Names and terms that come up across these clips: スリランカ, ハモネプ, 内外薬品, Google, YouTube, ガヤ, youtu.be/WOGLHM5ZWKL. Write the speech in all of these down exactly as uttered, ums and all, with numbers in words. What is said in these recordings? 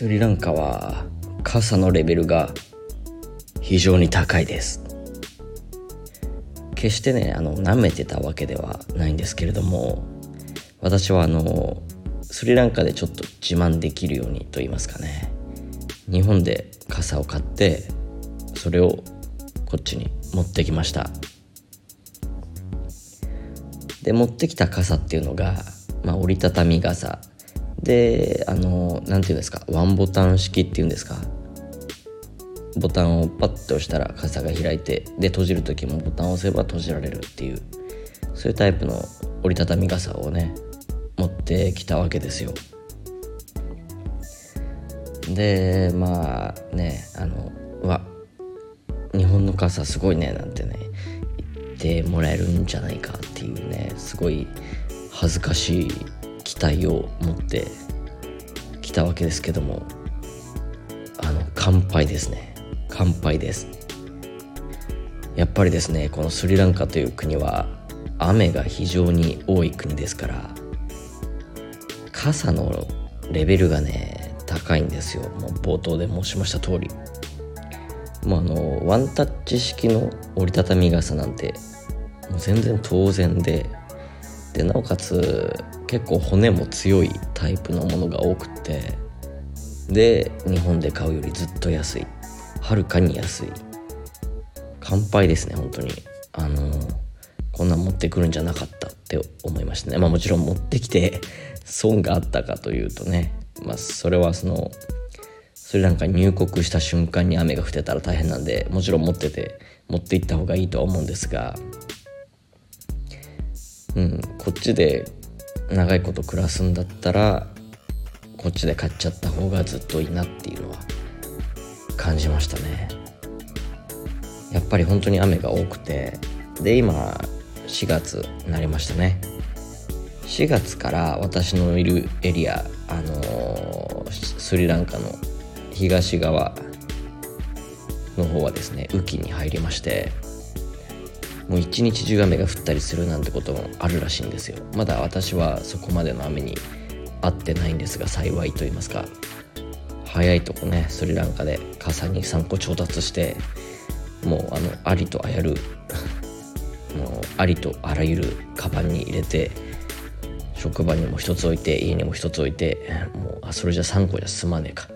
スリランカは傘のレベルが非常に高いです。決してね、あの舐めてたわけではないんですけれども、私はあのスリランカでちょっと自慢できるようにと言いますかね、日本で傘を買ってそれをこっちに持ってきました。で、持ってきた傘っていうのが、まあ、折りたたみ傘で、あのなんていうんですか、ワンボタン式っていうんですか、ボタンをパッと押したら傘が開いて、で閉じる時もボタンを押せば閉じられるっていう、そういうタイプの折りたたみ傘をね持ってきたわけですよ。で、まあね、あのわ日本の傘すごいねなんてね言ってもらえるんじゃないかっていうね、すごい恥ずかしい期待を持ってきたわけですけども、あの完敗ですね。完敗です。やっぱりですね、このスリランカという国は雨が非常に多い国ですから、傘のレベルがね高いんですよ。もう冒頭で申しました通り、もうあのワンタッチ式の折りたたみ傘なんてもう全然当然で、でなおかつ結構骨も強いタイプのものが多くて、で日本で買うよりずっと安い、はるかに安い。完敗ですね、本当に。あのこんなん持ってくるんじゃなかったって思いましたね。まあもちろん持ってきて損があったかというとね、まあそれはそのスリランカに入国した瞬間に雨が降ってたら大変なんで、もちろん持ってて持って行った方がいいとは思うんですが、うん、こっちで長いこと暮らすんだったらこっちで買っちゃった方がずっといいなっていうのは感じましたね。やっぱり本当に雨が多くて、で今しがつになりましたね。しがつから私のいるエリア、あのー、スリランカの東側の方はですね雨季に入りまして、もう一日中雨が降ったりするなんてこともあるらしいんですよ。まだ私はそこまでの雨に合ってないんですが、幸いと言いますか、早いとこねスリランカで傘にさんこ調達して、もうあのありとあやるもうありとあらゆるカバンに入れて、職場にも一つ置いて家にも一つ置いて、もうあそれじゃさんこじゃ済まねえか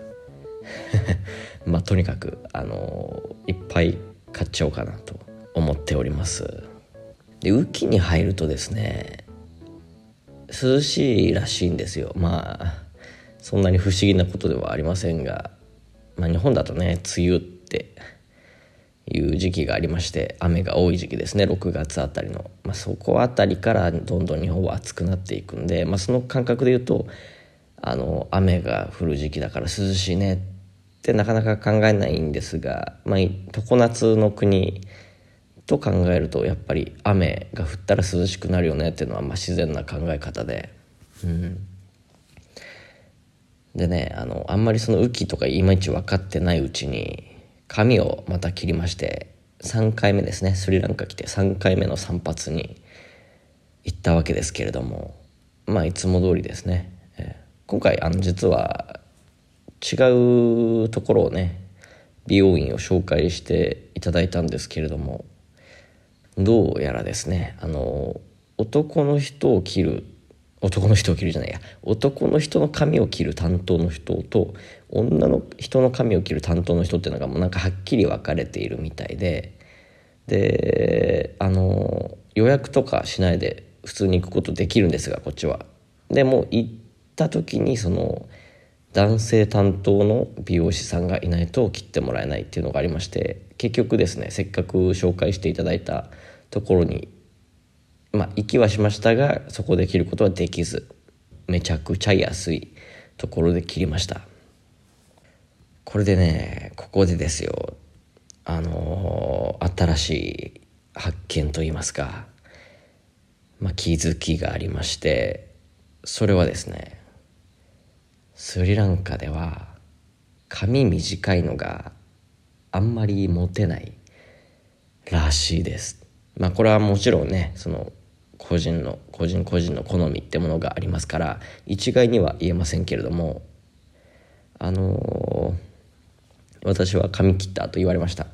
まあとにかくあのいっぱい買っちゃおうかなと思っております。で雨季に入るとですね涼しいらしいんですよ。まあそんなに不思議なことではありませんが、まあ、日本だとね梅雨っていう時期がありまして、雨が多い時期ですね、ろくがつあたりの、まあ、そこあたりからどんどん日本は暑くなっていくんで、まあ、その感覚で言うとあの雨が降る時期だから涼しいねってなかなか考えないんですが、まあ、常夏の国と考えるとやっぱり雨が降ったら涼しくなるよねっていうのはまあ自然な考え方で、うん、でね、あのあんまりその雨季とかいまいち分かってないうちに髪をまた切りまして、さんかいめですね、スリランカ来てさんかいめの散髪に行ったわけですけれども、まあいつも通りですね、えー、今回あの実は違うところをね美容院を紹介していただいたんですけれども、どうやらですね、あの男の人を切る男の人を切るじゃないや男の人の髪を切る担当の人と女の人の髪を切る担当の人っていうのがもうなんかはっきり分かれているみたいで、であの予約とかしないで普通に行くことできるんですが、こっちはでも行った時にその男性担当の美容師さんがいないと切ってもらえないっていうのがありまして、結局ですねせっかく紹介していただいたところにまあ行きはしましたが、そこで切ることはできず、めちゃくちゃ安いところで切りました。これでね、ここでですよ、あのー、新しい発見といいますか、まあ、気づきがありまして、それはですね、スリランカでは髪短いのがあんまりモテないらしいです。まあこれはもちろんね、その個人の個人個人の好みってものがありますから一概には言えませんけれども、あのー、私は髪切ったと言われました。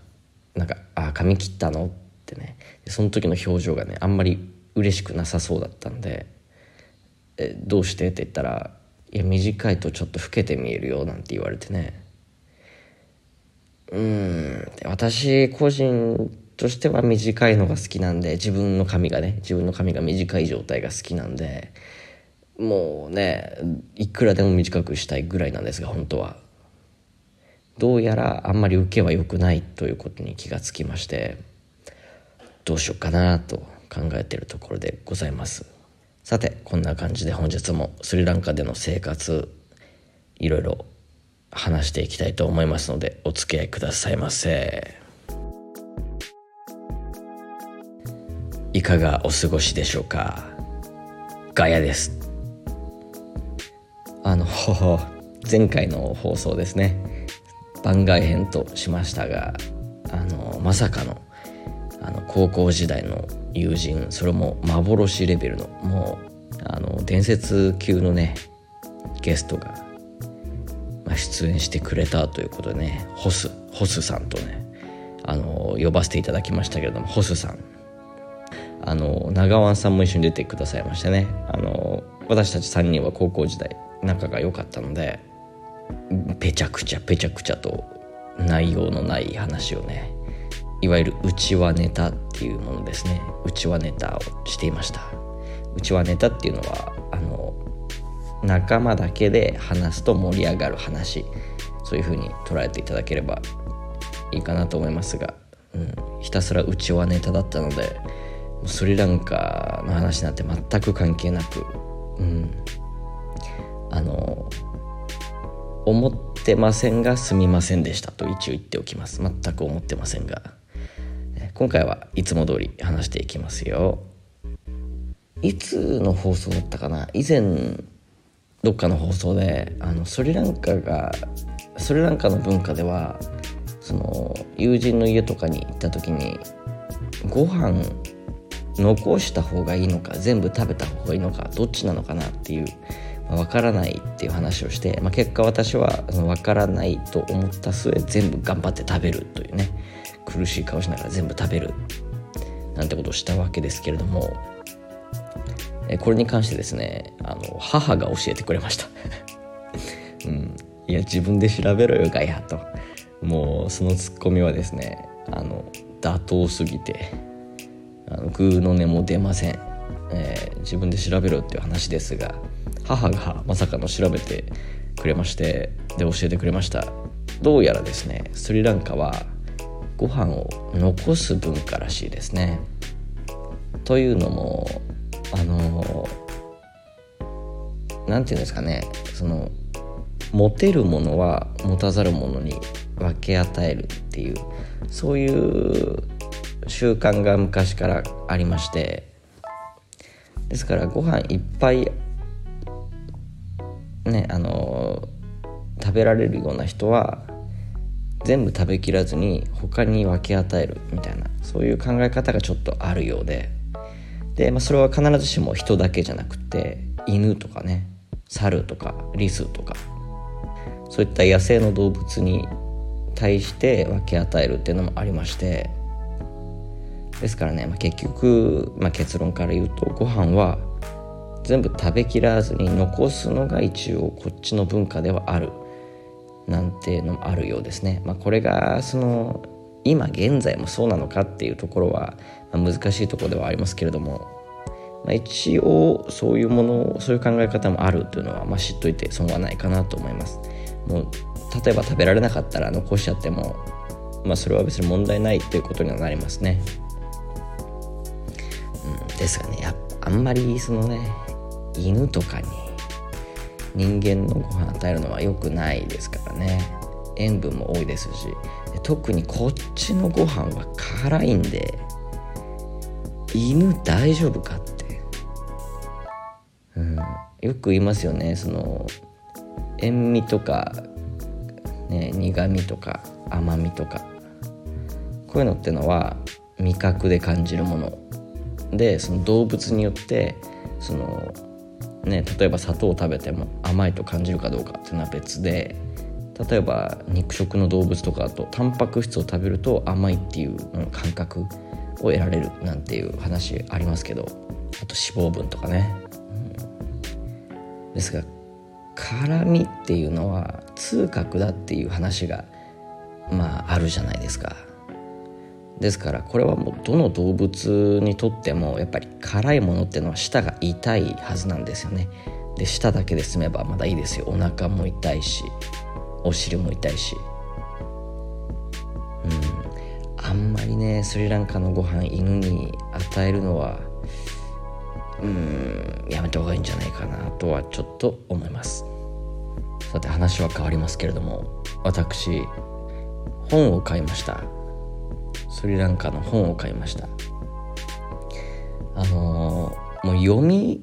なんか、あ、髪切ったのってね、その時の表情がねあんまり嬉しくなさそうだったんで、えどうしてって言ったら、いや短いとちょっと老けて見えるよなんて言われてね、うーん、私個人としては短いのが好きなんで、自分の髪がね自分の髪が短い状態が好きなんで、もうねいくらでも短くしたいぐらいなんですが、本当はどうやらあんまり受けは良くないということに気がつきまして、どうしようかなと考えているところでございます。さて、こんな感じで本日もスリランカでの生活いろいろ話していきたいと思いますので、お付き合いくださいませ。いかがお過ごしでしょうか。ガヤです。あの前回の放送ですね、番外編としましたが、あのまさかの、あの高校時代の友人、それも幻レベルの、もうあの伝説級のねゲストが、まあ、出演してくれたということでね、ホスホスさんとね、あの呼ばせていただきましたけれども、ホスさん、あの長尾さんも一緒に出てくださいましてね、あの私たちさんにんは高校時代仲が良かったので、ペチャクチャペチャクチャと内容のない話をね、いわゆるうちわネタっていうものですね、うちわネタをしていました。うちわネタっていうのは、あの仲間だけで話すと盛り上がる話、そういう風に捉えていただければいいかなと思いますが、うん、ひたすらうちわネタだったので、スリランカの話なんて全く関係なく、うん、あの思ってませんがすみませんでしたと一応言っておきます。全く思ってませんが、今回はいつも通り話していきますよ。いつの放送だったかな、以前どっかの放送で、あのスリランカがスリランカの文化では、その友人の家とかに行った時に、ご飯残した方がいいのか全部食べた方がいいのかどっちなのかなっていう、まあ、分からないっていう話をして、まあ、結果私は分からないと思った末、全部頑張って食べるというね、苦しい顔しながら全部食べるなんてことをしたわけですけれども、えこれに関してですね、あの母が教えてくれました、うん、いや自分で調べろよガヤと。もうそのツッコミはですね、あの妥当すぎてグーの根も出ません、えー、自分で調べろっていう話ですが、母がまさかの調べてくれまして、で教えてくれました。どうやらですね、スリランカはご飯を残す文化らしいですね。というのも、あのー、なんていうんですかね、その持てるものは持たざるものに分け与えるっていう、そういう習慣が昔からありまして、ですからご飯いっぱいね、あのー、食べられるような人は全部食べきらずに他に分け与えるみたいな、そういう考え方がちょっとあるようで、で、まあ、それは必ずしも人だけじゃなくて、犬とかね、猿とかリスとか、そういった野生の動物に対して分け与えるっていうのもありまして、ですからね、まあ、結局、まあ、結論から言うと、ご飯は全部食べきらずに残すのが一応こっちの文化ではあるなんてのもあるようですね。まあ、これがその今現在もそうなのかっていうところは、まあ、難しいところではありますけれども、まあ、一応そういうもの、そういう考え方もあるというのは、まあ、知っといて損はないかなと思います。もう例えば食べられなかったら残しちゃっても、まあ、それは別に問題ないということにはなりますね。ですがね、やっぱあんまりそのね、犬とかに人間のご飯与えるのは良くないですからね。塩分も多いですし、特にこっちのご飯は辛いんで、犬大丈夫かって、うん、よく言いますよね。その塩味とか、ね、苦味とか甘みとか、こういうのってのは味覚で感じるもので、その動物によってその、ね、例えば砂糖を食べても甘いと感じるかどうかっていうのは別で、例えば肉食の動物とかだとタンパク質を食べると甘いっていう感覚を得られるなんていう話ありますけど、あと脂肪分とかね、うん、ですが辛みっていうのは痛覚だっていう話がまああるじゃないですか。ですからこれはもうどの動物にとってもやっぱり辛いものっていうのは舌が痛いはずなんですよね。で舌だけで済めばまだいいですよ。お腹も痛いしお尻も痛いし、うん、あんまりねスリランカのご飯犬に与えるのはうんやめた方がいいんじゃないかなとはちょっと思います。さて話は変わりますけれども、私本を買いました。スリランカの本を買いました。あのー、もう読み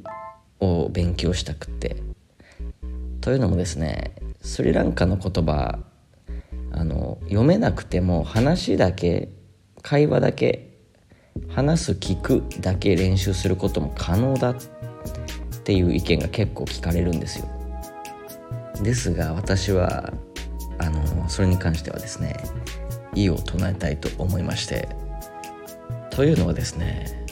を勉強したくて、というのもですねスリランカの言葉あの読めなくても話だけ会話だけ話す聞くだけ練習することも可能だっていう意見が結構聞かれるんですよ。ですが私はあのそれに関してはですね異を唱えたいと思いまして、というのはですね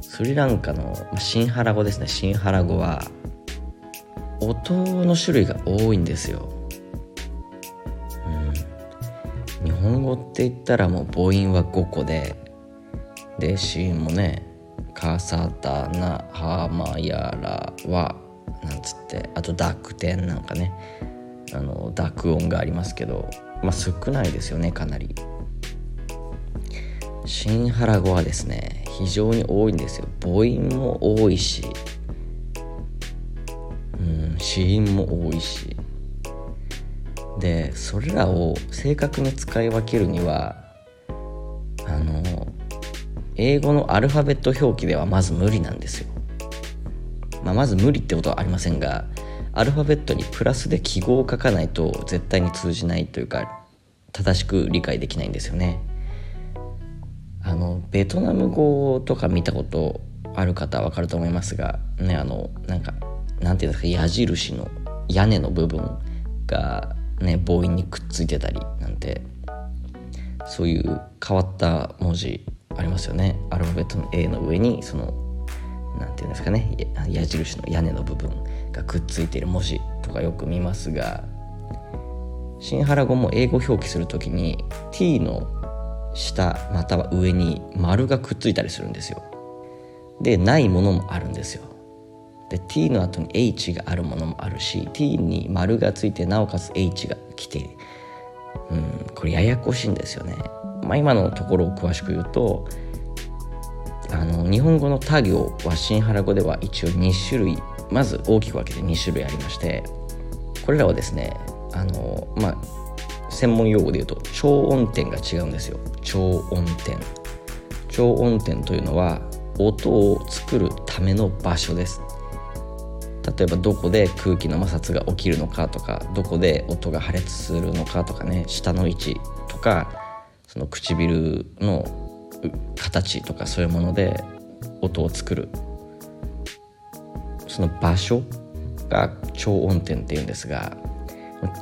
スリランカのシンハラ語ですね。シンハラ語は音の種類が多いんですよ、うん、日本語って言ったらもう母音はごこで、で子音もねカサタナハマヤラワなんつって、あと濁点なんかねあの濁音がありますけど、まあ、少ないですよねかなり。シンハラ語はですね非常に多いんですよ。母音も多いし子音も多いし、でそれらを正確に使い分けるにはあの英語のアルファベット表記ではまず無理なんですよ、まあ、まず無理ってことはありませんがアルファベットにプラスで記号を書かないと絶対に通じないというか正しく理解できないんですよね。あのベトナム語とか見たことある方は分かると思いますがね、あのなんかなんていうんですか矢印の屋根の部分が、ね、母音にくっついてたりなんてそういう変わった文字ありますよね。アルファベットの A の上にそのなんていうんですかね矢印の屋根の部分がくっついている文字とかよく見ますが、シンハラ語も英語表記するときに T の下または上に丸がくっついたりするんですよ。でないものもあるんですよ。で t の後に h があるものもあるし t に丸がついてなおかつ h が来て、うん、これややこしいんですよね、まあ、今のところを詳しく言うとあの日本語の他行はシンハラ語では一応にしゅるいまず大きく分けてにしゅるいありまして、これらはですねあの、まあ、専門用語で言うと長音点が違うんですよ。長音点長音点というのは音を作るための場所です。例えばどこで空気の摩擦が起きるのかとかどこで音が破裂するのかとかね、舌の位置とかその唇の形とかそういうもので音を作るその場所が長音点っていうんですが、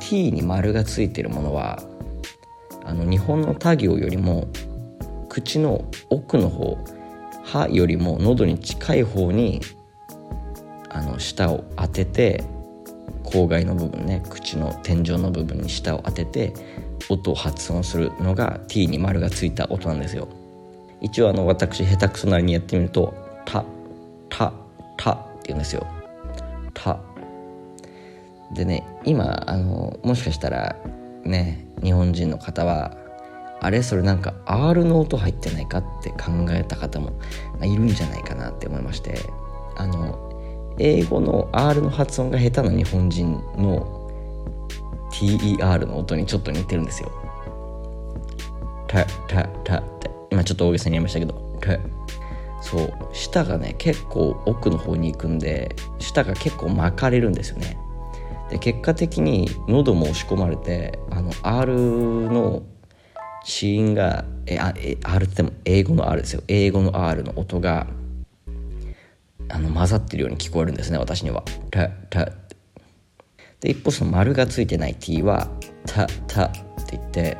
t に丸がついているものはあの日本の他行よりも口の奥の方歯よりも喉に近い方にあの舌を当てて口蓋の部分ね口の天井の部分に舌を当てて音を発音するのが t に丸がついた音なんですよ。一応あの私下手くそなりにやってみるとタタタって言うんですよ。タでね今あのもしかしたらね日本人の方はあれそれなんか R の音入ってないかって考えた方も、まあ、いるんじゃないかなって思いまして、あの英語の R の発音が下手な日本人の ティーイーアール の音にちょっと似てるんですよ。タタタって今ちょっと大げさに言いましたけど、タそう舌がね結構奥の方に行くんで舌が結構巻かれるんですよね。で結果的に喉も押し込まれてあの R の子音がえあえ R って言っても英語の R ですよ。英語の R の音があの混ざってるように聞こえるんですね私には。タタで一方その丸がついてない t はたたって言って、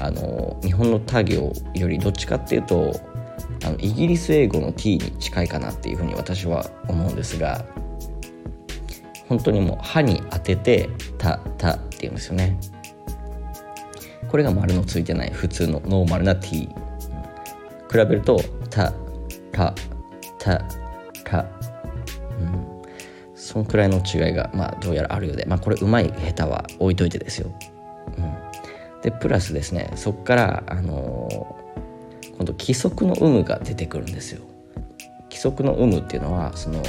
あの日本の他行よりどっちかっていうとあのイギリス英語の t に近いかなっていうふうに私は思うんですが、本当にもう歯に当ててたたって言うんですよね。これが丸のついてない普通のノーマルな t 比べるとたたたた、うん、そのくらいの違いが、まあ、どうやらあるようで、まあ、これうまい下手は置いといてですよ、うん、でプラスですね、そこから、あのー、今度規則の有無が出てくるんですよ。規則の有無っていうのはその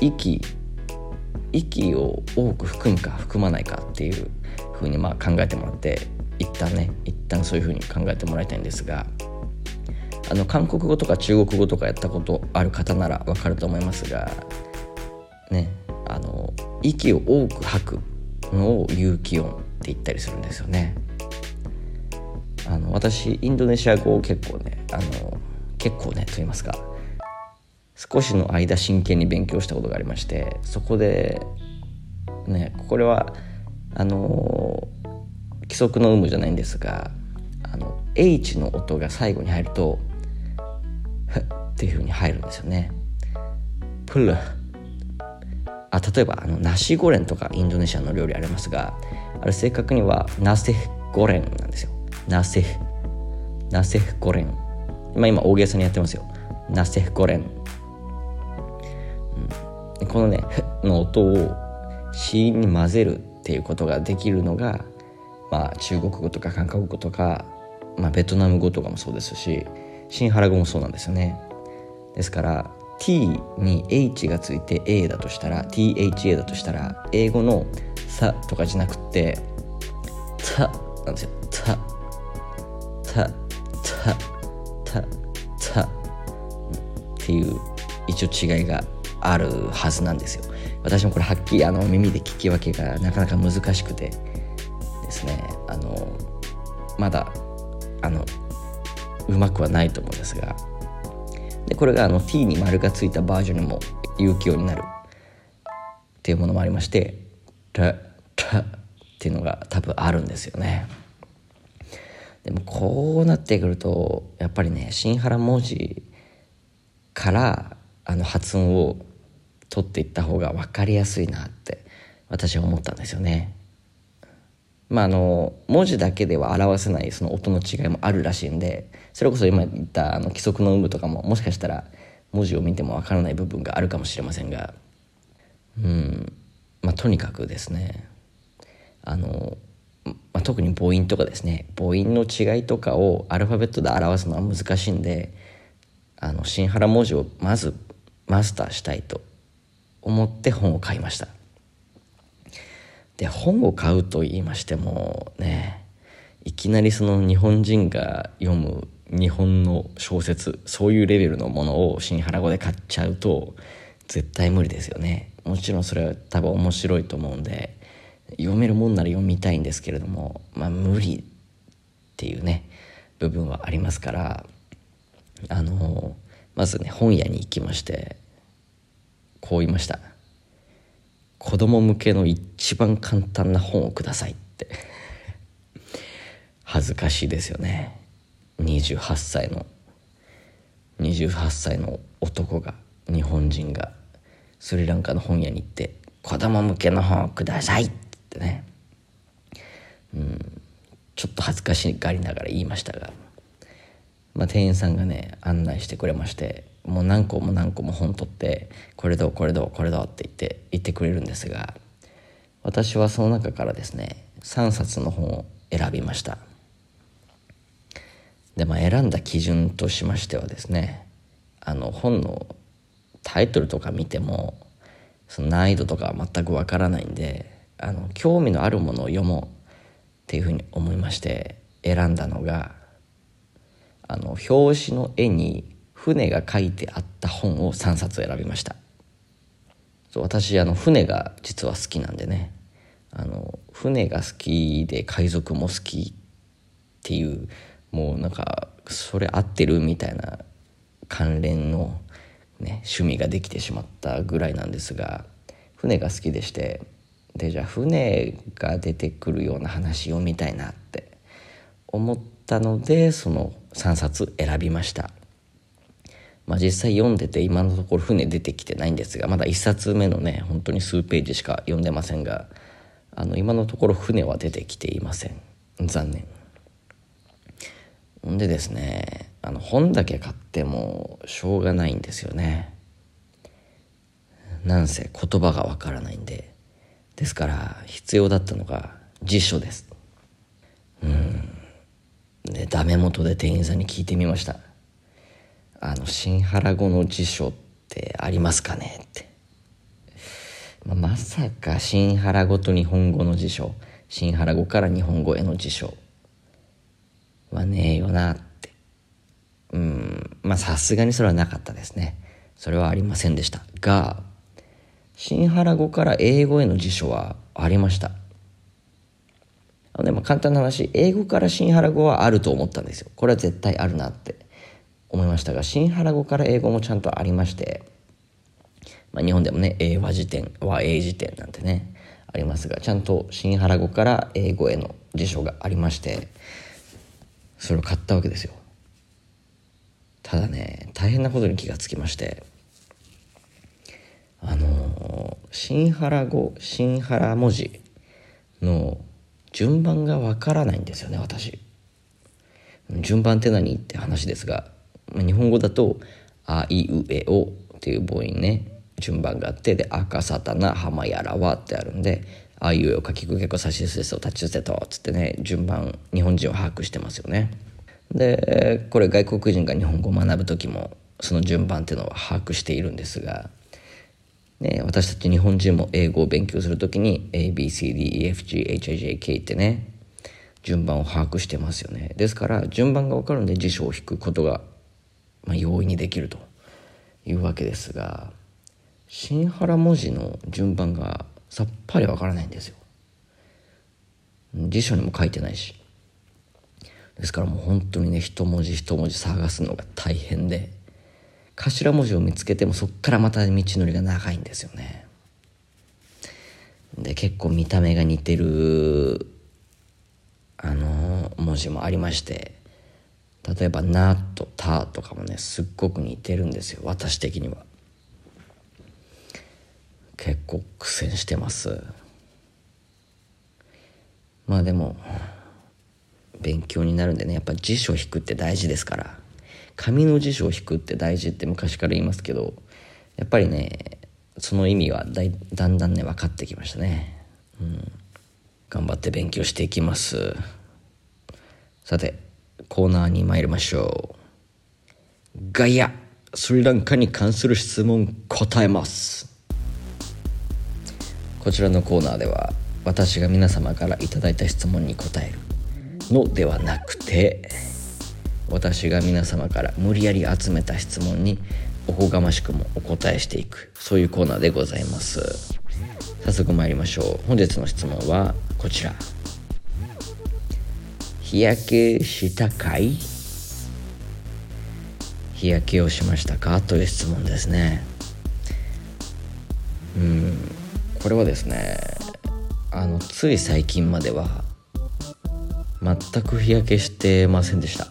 息息を多く含むか含まないかっていう風にまあ考えてもらって、一旦ね一旦そういう風に考えてもらいたいんですが、あの韓国語とか中国語とかやったことある方ならわかると思いますがね、あの息を多く吐くのを有気音って言ったりするんですよね。あの私インドネシア語を結構ねあの結構ねと言いますか少しの間真剣に勉強したことがありまして、そこで、ね、これはあの規則の有無じゃないんですが、あの H の音が最後に入るとふっていう風に入るんですよね。プルあ例えばあのナシゴレンとかインドネシアの料理ありますが、あれ正確にはナセゴレンなんですよ。ナセナセゴレン、まあ、今大げさにやってますよ。ナセゴレン、うん、このねの音を子音に混ぜるっていうことができるのが、まあ、中国語とか韓国語とか、まあ、ベトナム語とかもそうですしシンハラ語もそうなんですよね。ですからt に h がついて a だとしたら tha だとしたら英語のさとかじゃなくてたなんですよ。たたたたたっていう一応違いがあるはずなんですよ。私もこれはっきりあの耳で聞き分けがなかなか難しくてですね、あのまだあのうまくはないと思うんですが、でこれがあの t に丸がついたバージョンにも有気音になるっていうものもありまして、ララっていうのが多分あるんですよね。でもこうなってくるとやっぱりね新原文字からあの発音を取っていった方が分かりやすいなって私は思ったんですよね。まあ、あの文字だけでは表せないその音の違いもあるらしいんで、それこそ今言ったあの規則の有無とかももしかしたら文字を見てもわからない部分があるかもしれませんが、うん、まあ、とにかくですねあの、まあ、特に母音とかですね母音の違いとかをアルファベットで表すのは難しいんで、あの新原文字をまずマスターしたいと思って本を買いました。で本を買うと言いましてもね、いきなりその日本人が読む日本の小説そういうレベルのものを新原語で買っちゃうと絶対無理ですよね。もちろんそれは多分面白いと思うんで読めるもんなら読みたいんですけれども、まあ無理っていうね部分はありますから、あのまずね本屋に行きましてこう言いました。子供向けの一番簡単な本をくださいって恥ずかしいですよね。にじゅうはっさいのにじゅうはっさいの男が日本人がスリランカの本屋に行って子供向けの本をくださいってね、うん、ちょっと恥ずかしがりながら言いましたが、まあ、店員さんがね案内してくれまして、もう何個も何個も本取ってこれどうこれどうこれどうって言って言ってくれるんですが、私はその中からですねさんさつの本を選びました。で、まあ、選んだ基準としましてはですね、あの本のタイトルとか見てもその難易度とかは全くわからないんで、あの興味のあるものを読もうっていうふうに思いまして選んだのが、あの表紙の絵に船が書いてあった本をさんさつ選びました。私あの船が実は好きなんでね、あの船が好きで海賊も好きっていう、もうなんかそれ合ってるみたいな関連の、ね、趣味ができてしまったぐらいなんですが、船が好きでしてでじゃあ船が出てくるような話読みたいなって思ったので、そのさんさつ選びました。まあ、実際読んでて今のところ船出てきてないんですが、まだいっさつめのね本当に数ページしか読んでませんが、あの今のところ船は出てきていません。残念。んでですね、あの本だけ買ってもしょうがないんですよね。なんせ言葉がわからないんで。ですから必要だったのが辞書です。うんでダメ元で店員さんに聞いてみました。あの新原語の辞書ってありますかねって、まあ、まさか新原語と日本語の辞書、新原語から日本語への辞書はねえよなって。うんまあさすがにそれはなかったですね。それはありませんでしたが、新原語から英語への辞書はありました。あの、ねまあ、簡単な話、英語から新原語はあると思ったんですよ。これは絶対あるなって思いましたが、新原語から英語もちゃんとありまして、まあ、日本でもね英和辞典、和英辞典なんてねありますが、ちゃんと新原語から英語への辞書がありまして、それを買ったわけですよ。ただね、大変なことに気がつきまして、あの新原語、新原文字の順番がわからないんですよね、私。順番って何って話ですが、日本語だとあいうえおっていう母音ね、順番があって、で赤さたなはまやらわってあるんで、あいうえおかきくけこさしすせそたちすせとつってね、順番日本人は把握してますよね。でこれ外国人が日本語を学ぶ時もその順番っていうのは把握しているんですがね、私たち日本人も英語を勉強するときに エービーシーディーイーエフジーエイチアイジェーケー ってね順番を把握してますよね。ですから順番が分かるんで辞書を引くことが、まあ、容易にできるというわけですが、新原文字の順番がさっぱり分からないんですよ。辞書にも書いてないし。ですからもう本当にね一文字一文字探すのが大変で、頭文字を見つけてもそっからまた道のりが長いんですよね。で結構見た目が似てるあの文字もありまして、例えば「な」と「た」とかもねすっごく似てるんですよ。私的には結構苦戦してます。まあでも勉強になるんでね、やっぱ辞書引くって大事ですから。紙の辞書を引くって大事って昔から言いますけど、やっぱりねその意味は だ, だんだんね分かってきましたね。うん、頑張って勉強していきます。さてコーナーに参りましょう。ガイアスリランカに関する質問答えます。こちらのコーナーでは私が皆様からいただいた質問に答えるのではなくて、私が皆様から無理やり集めた質問におこがましくもお答えしていく、そういうコーナーでございます。早速参りましょう。本日の質問はこちら。日焼けしたかい？日焼けをしましたか？という質問ですね。うんこれはですね、あのつい最近までは全く日焼けしてませんでした。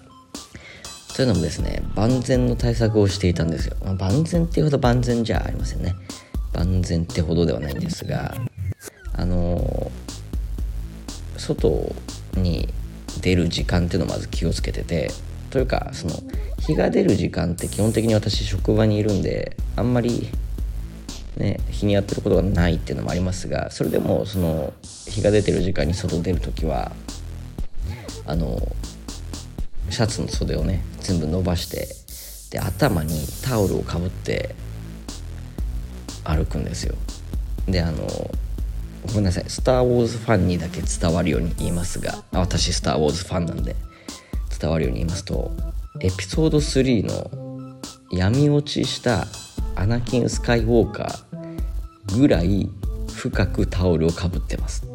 というのもですね、万全の対策をしていたんですよ。まあ、万全っていうほど万全じゃありませんね。万全ってほどではないんですが、あのー、外に出る時間っていうのをまず気をつけてて、というかその日が出る時間って基本的に私職場にいるんで、あんまりね日にやってることがないっていうのもありますが、それでもその日が出てる時間に外出るときはあのー。シャツの袖をね全部伸ばして、で頭にタオルをかぶって歩くんですよ。であのごめんなさい、スター・ウォーズファンにだけ伝わるように言いますが、私スター・ウォーズファンなんで伝わるように言いますと、エピソードスリーの闇落ちしたアナキン・スカイウォーカーぐらい深くタオルをかぶってます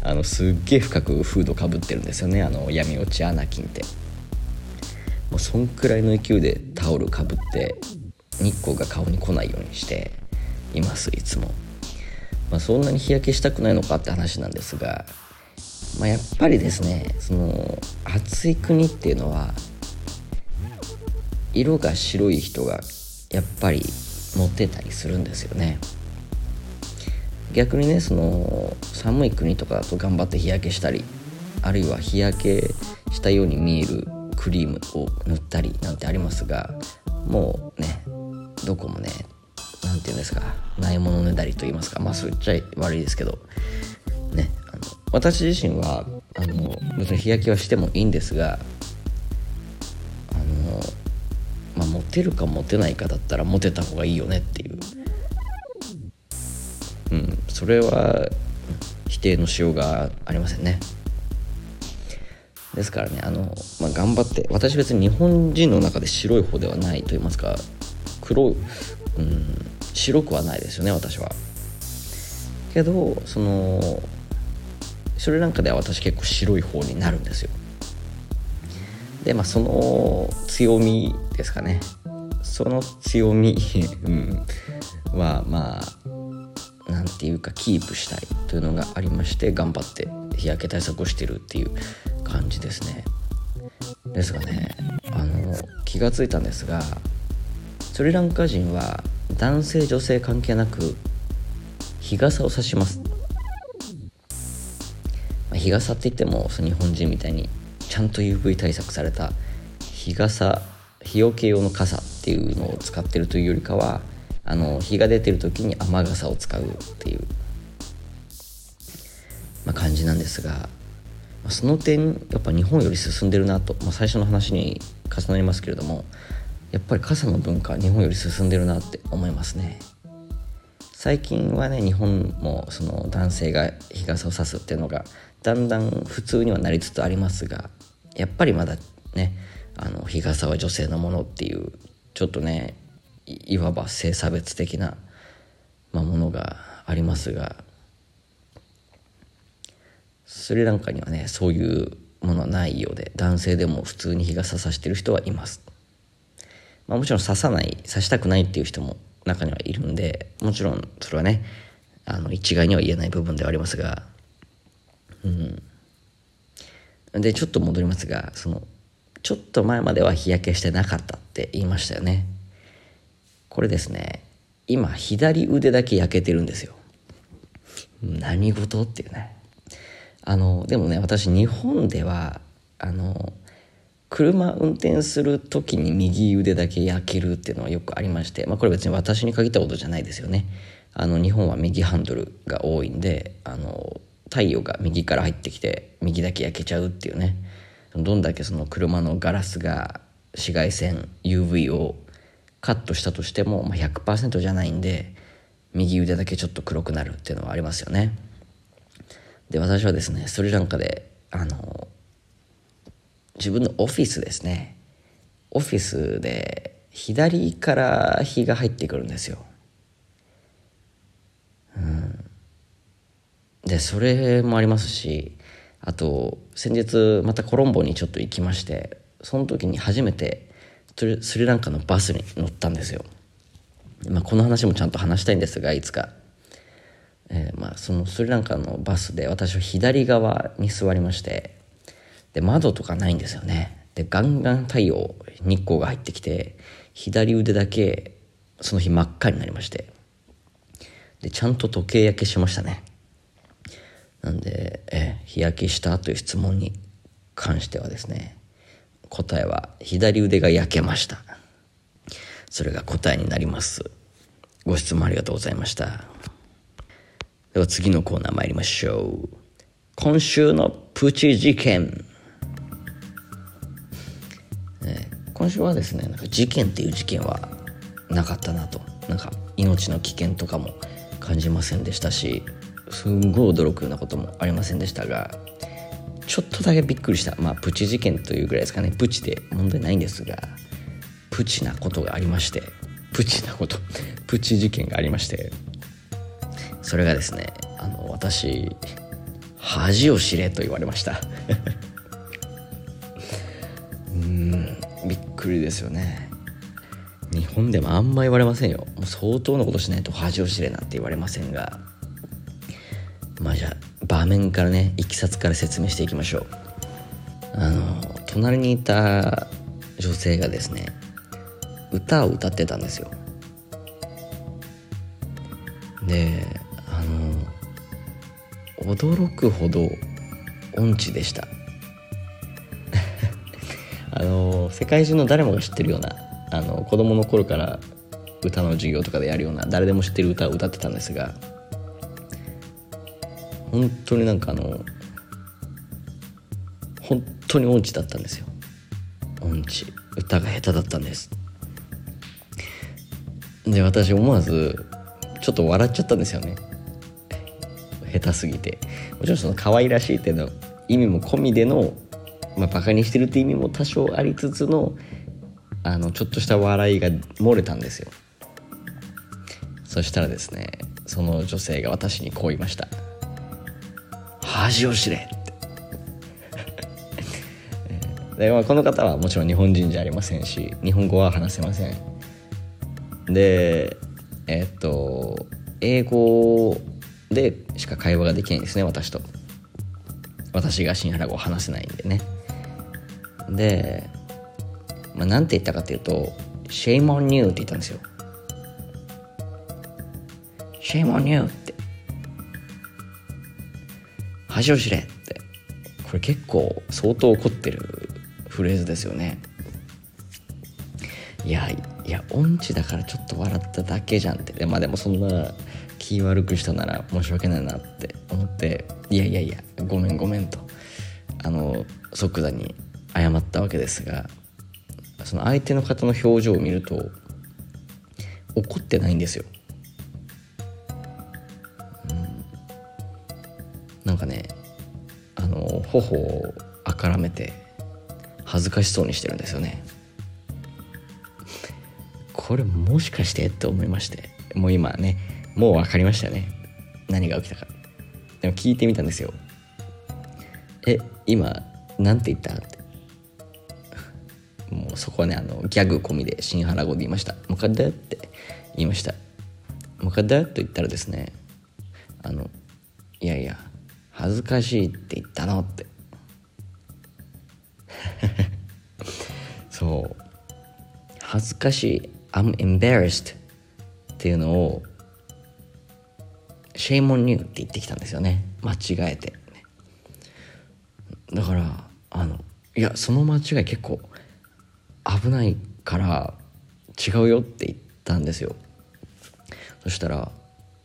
あのすっげえ深くフードかぶってるんですよね、あの闇落ちアナキンって。もうそんくらいの勢いでタオルかぶって日光が顔に来ないようにしています、いつも。まあ、そんなに日焼けしたくないのかって話なんですが、まあ、やっぱりですね、その暑い国っていうのは色が白い人がやっぱりモテたりするんですよね。逆にね、その寒い国とかだと頑張って日焼けしたり、あるいは日焼けしたように見えるクリームを塗ったりなんてありますが、もうね、どこもね、なんて言うんですか、ないものねだりと言いますか、まあそう言っちゃ悪いですけどね、あの私自身はあの別に日焼けはしてもいいんですが、あのまあモテるかモテないかだったらモテた方がいいよねっていう、うん、それは否定のしようがありませんね。ですからね、あの、まあ、頑張って、私別に日本人の中で白い方ではないと言いますか、黒、うん、白くはないですよね、私は。けどそのそれなんかでは私結構白い方になるんですよ。で、まあその強みですかね、その強み、うん、はまあなんていうかキープしたいというのがありまして、頑張って日焼け対策をしてるっていう感じですね。ですがね、あの気がついたんですが、スリランカ人は男性女性関係なく日傘を差します、まあ、日傘って言っても日本人みたいにちゃんと ユーブイ 対策された日傘、日よけ用の傘っていうのを使ってるというよりかは、あの日が出てる時に雨傘を使うっていう、まあ、感じなんですが、その点やっぱ日本より進んでるなと、まあ、最初の話に重なりますけれども、やっぱり傘の文化は日本より進んでるなって思いますね。最近はね、日本もその男性が日傘を差すっていうのがだんだん普通にはなりつつありますが、やっぱりまだね、あの日傘は女性のものっていう、ちょっとね、いわば性差別的なものがありますが、スリランカにはね、そういうものはないようで、男性でも普通に日傘さしてる人はいます、まあ、もちろんささないさしたくないっていう人も中にはいるんで、もちろんそれはね、あの一概には言えない部分ではありますが、うん、でちょっと戻りますが、そのちょっと前までは日焼けしてなかったって言いましたよね。これですね、今左腕だけ焼けてるんですよ。何事っていうね。あのでもね、私日本ではあの車運転する時に右腕だけ焼けるっていうのはよくありまして、まあ、これ別に私に限ったことじゃないですよね。あの日本は右ハンドルが多いんで、あの太陽が右から入ってきて右だけ焼けちゃうっていうね。どんだけその車のガラスが紫外線 ユーブイ をカットしたとしても、まあ、ひゃくパーセント じゃないんで、右腕だけちょっと黒くなるっていうのはありますよね。で、私はですね、スリランカであの自分のオフィスですね、オフィスで左から日が入ってくるんですよ、うん、でそれもありますし、あと先日またコロンボにちょっと行きまして、その時に初めてスリランカのバスに乗ったんですよ、まあ、この話もちゃんと話したいんですがいつか、えー、まあそのスリランカのバスで私は左側に座りまして、で窓とかないんですよね。でガンガン太陽日光が入ってきて、左腕だけその日真っ赤になりまして、でちゃんと時計焼けしましたね。なんで、えー、日焼けしたという質問に関してはですね、答えは左腕が焼けました。それが答えになります。ご質問ありがとうございました。では次のコーナー参りましょう。今週のプチ事件、ね、今週はですね、なんか事件っていう事件はなかったなと、なんか命の危険とかも感じませんでしたし、すんごい驚くようなこともありませんでしたが、ちょっとだけびっくりした、まあ、プチ事件というぐらいですかね。プチで問題ないんですが、プチなことがありまして、プチなこと、プチ事件がありまして、それがですね、あの私、恥を知れと言われました。うーん、びっくりですよね。日本でもあんま言われませんよ。もう相当のことしないと恥を知れなんて言われませんが、場面からね、いきさつから説明していきましょう。あの隣にいた女性がですね、歌を歌ってたんですよ。で、あの驚くほど音痴でしたあの世界中の誰もが知ってるような、あの子供の頃から歌の授業とかでやるような誰でも知ってる歌を歌ってたんですが、本当になんかあの本当に音痴だったんですよ。音痴、歌が下手だったんです。で、私思わずちょっと笑っちゃったんですよね、下手すぎて。もちろんその可愛らしいっていうの意味も込みでの、まあ、バカにしてるって意味も多少ありつつの、あのちょっとした笑いが漏れたんですよ。そしたらですね、その女性が私にこう言いました。恥を知れで、まあ、この方はもちろん日本人じゃありませんし、日本語は話せません。で、えっと英語でしか会話ができないんですね、私と。私が新原語を話せないんでね。で、まあ、なんて言ったかというと、シェイモンニューって言ったんですよ。シェイモンニューって、恥を知れって、これ結構相当怒ってるフレーズですよね。いやいや、音痴だからちょっと笑っただけじゃんって。で、まあ、でもそんな気悪くしたなら申し訳ないなって思って、いやいやいや、ごめんごめんと、あの即座に謝ったわけですが、その相手の方の表情を見ると怒ってないんですよ、うん、なんかね、あの頬をあからめて恥ずかしそうにしてるんですよね。これもしかしてって思いまして、もう今ね、もう分かりましたね、何が起きたか。でも聞いてみたんですよ。え、今なんて言ったって。もうそこはね、あのギャグ込みで新原語で言いました。ムカデって言いました。ムカデと言ったらですね、あのいやいや、恥ずかしいって言ったのってそう、恥ずかしい I'm embarrassed っていうのをシェイモンニューって言ってきたんですよね、間違えて。だからあのいや、その間違い結構危ないから違うよって言ったんですよ。そしたら、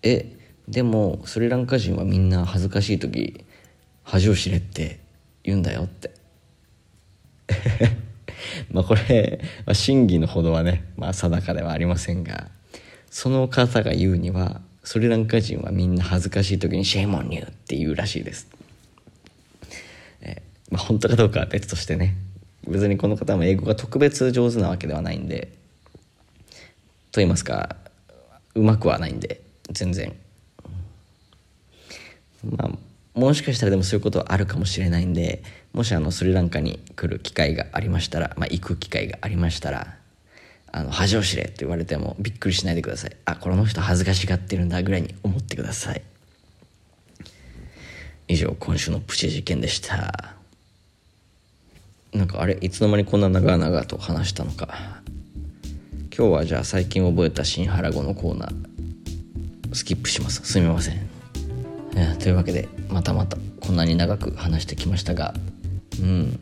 えでもスリランカ人はみんな恥ずかしい時恥を知れって言うんだよってまあこれ、まあ、真偽のほどはね、まあ、定かではありませんが、その方が言うにはスリランカ人はみんな恥ずかしい時にシェイモンニューって言うらしいです、えーまあ、本当かどうかは別としてね、別にこの方も英語が特別上手なわけではないんで、と言いますかうまくはないんで、全然まあもしかしたらでもそういうことはあるかもしれないんで、もしあのスリランカに来る機会がありましたら、まあ行く機会がありましたら、あの恥を知れって言われてもびっくりしないでください。あ、この人恥ずかしがってるんだぐらいに思ってください。以上、今週のプチ事件でした。なんかあれ、いつの間にこんな長々と話したのか。今日はじゃあ最近覚えた新原語のコーナースキップします。すみません。というわけで、またまたこんなに長く話してきましたが、うん、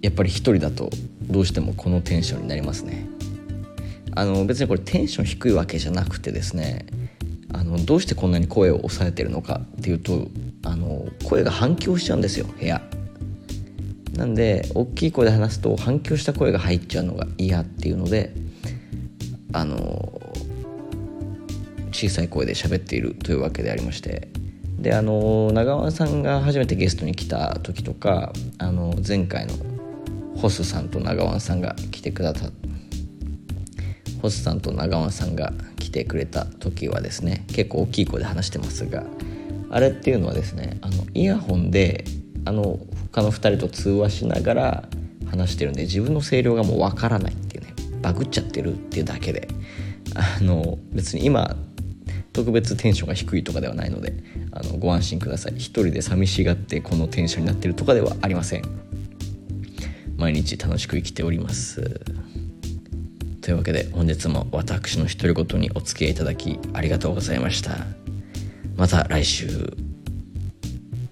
やっぱり一人だとどうしてもこのテンションになりますね。あの別にこれテンション低いわけじゃなくてですね、あのどうしてこんなに声を抑えてるのかっていうと、あの声が反響しちゃうんですよ、部屋なんで。大きい声で話すと反響した声が入っちゃうのが嫌っていうので、あの小さい声で喋っているというわけでありまして、で、あの長尾さんが初めてゲストに来た時とか、あの前回のホスさんと長尾さんが来てくださったホスさんと長尾さんが来てくれた時はですね、結構大きい声で話してますが、あれっていうのはですね、あのイヤホンであの他のふたりと通話しながら話してるんで、自分の声量がもうわからないっていうね、バグっちゃってるっていうだけで、あの別に今特別テンションが低いとかではないので、あのご安心ください。一人で寂しがってこのテンションになってるとかではありません。毎日楽しく生きております。というわけで本日も私の独り言にお付き合いいただきありがとうございました。また来週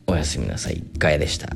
おやすみなさい。ガヤでした。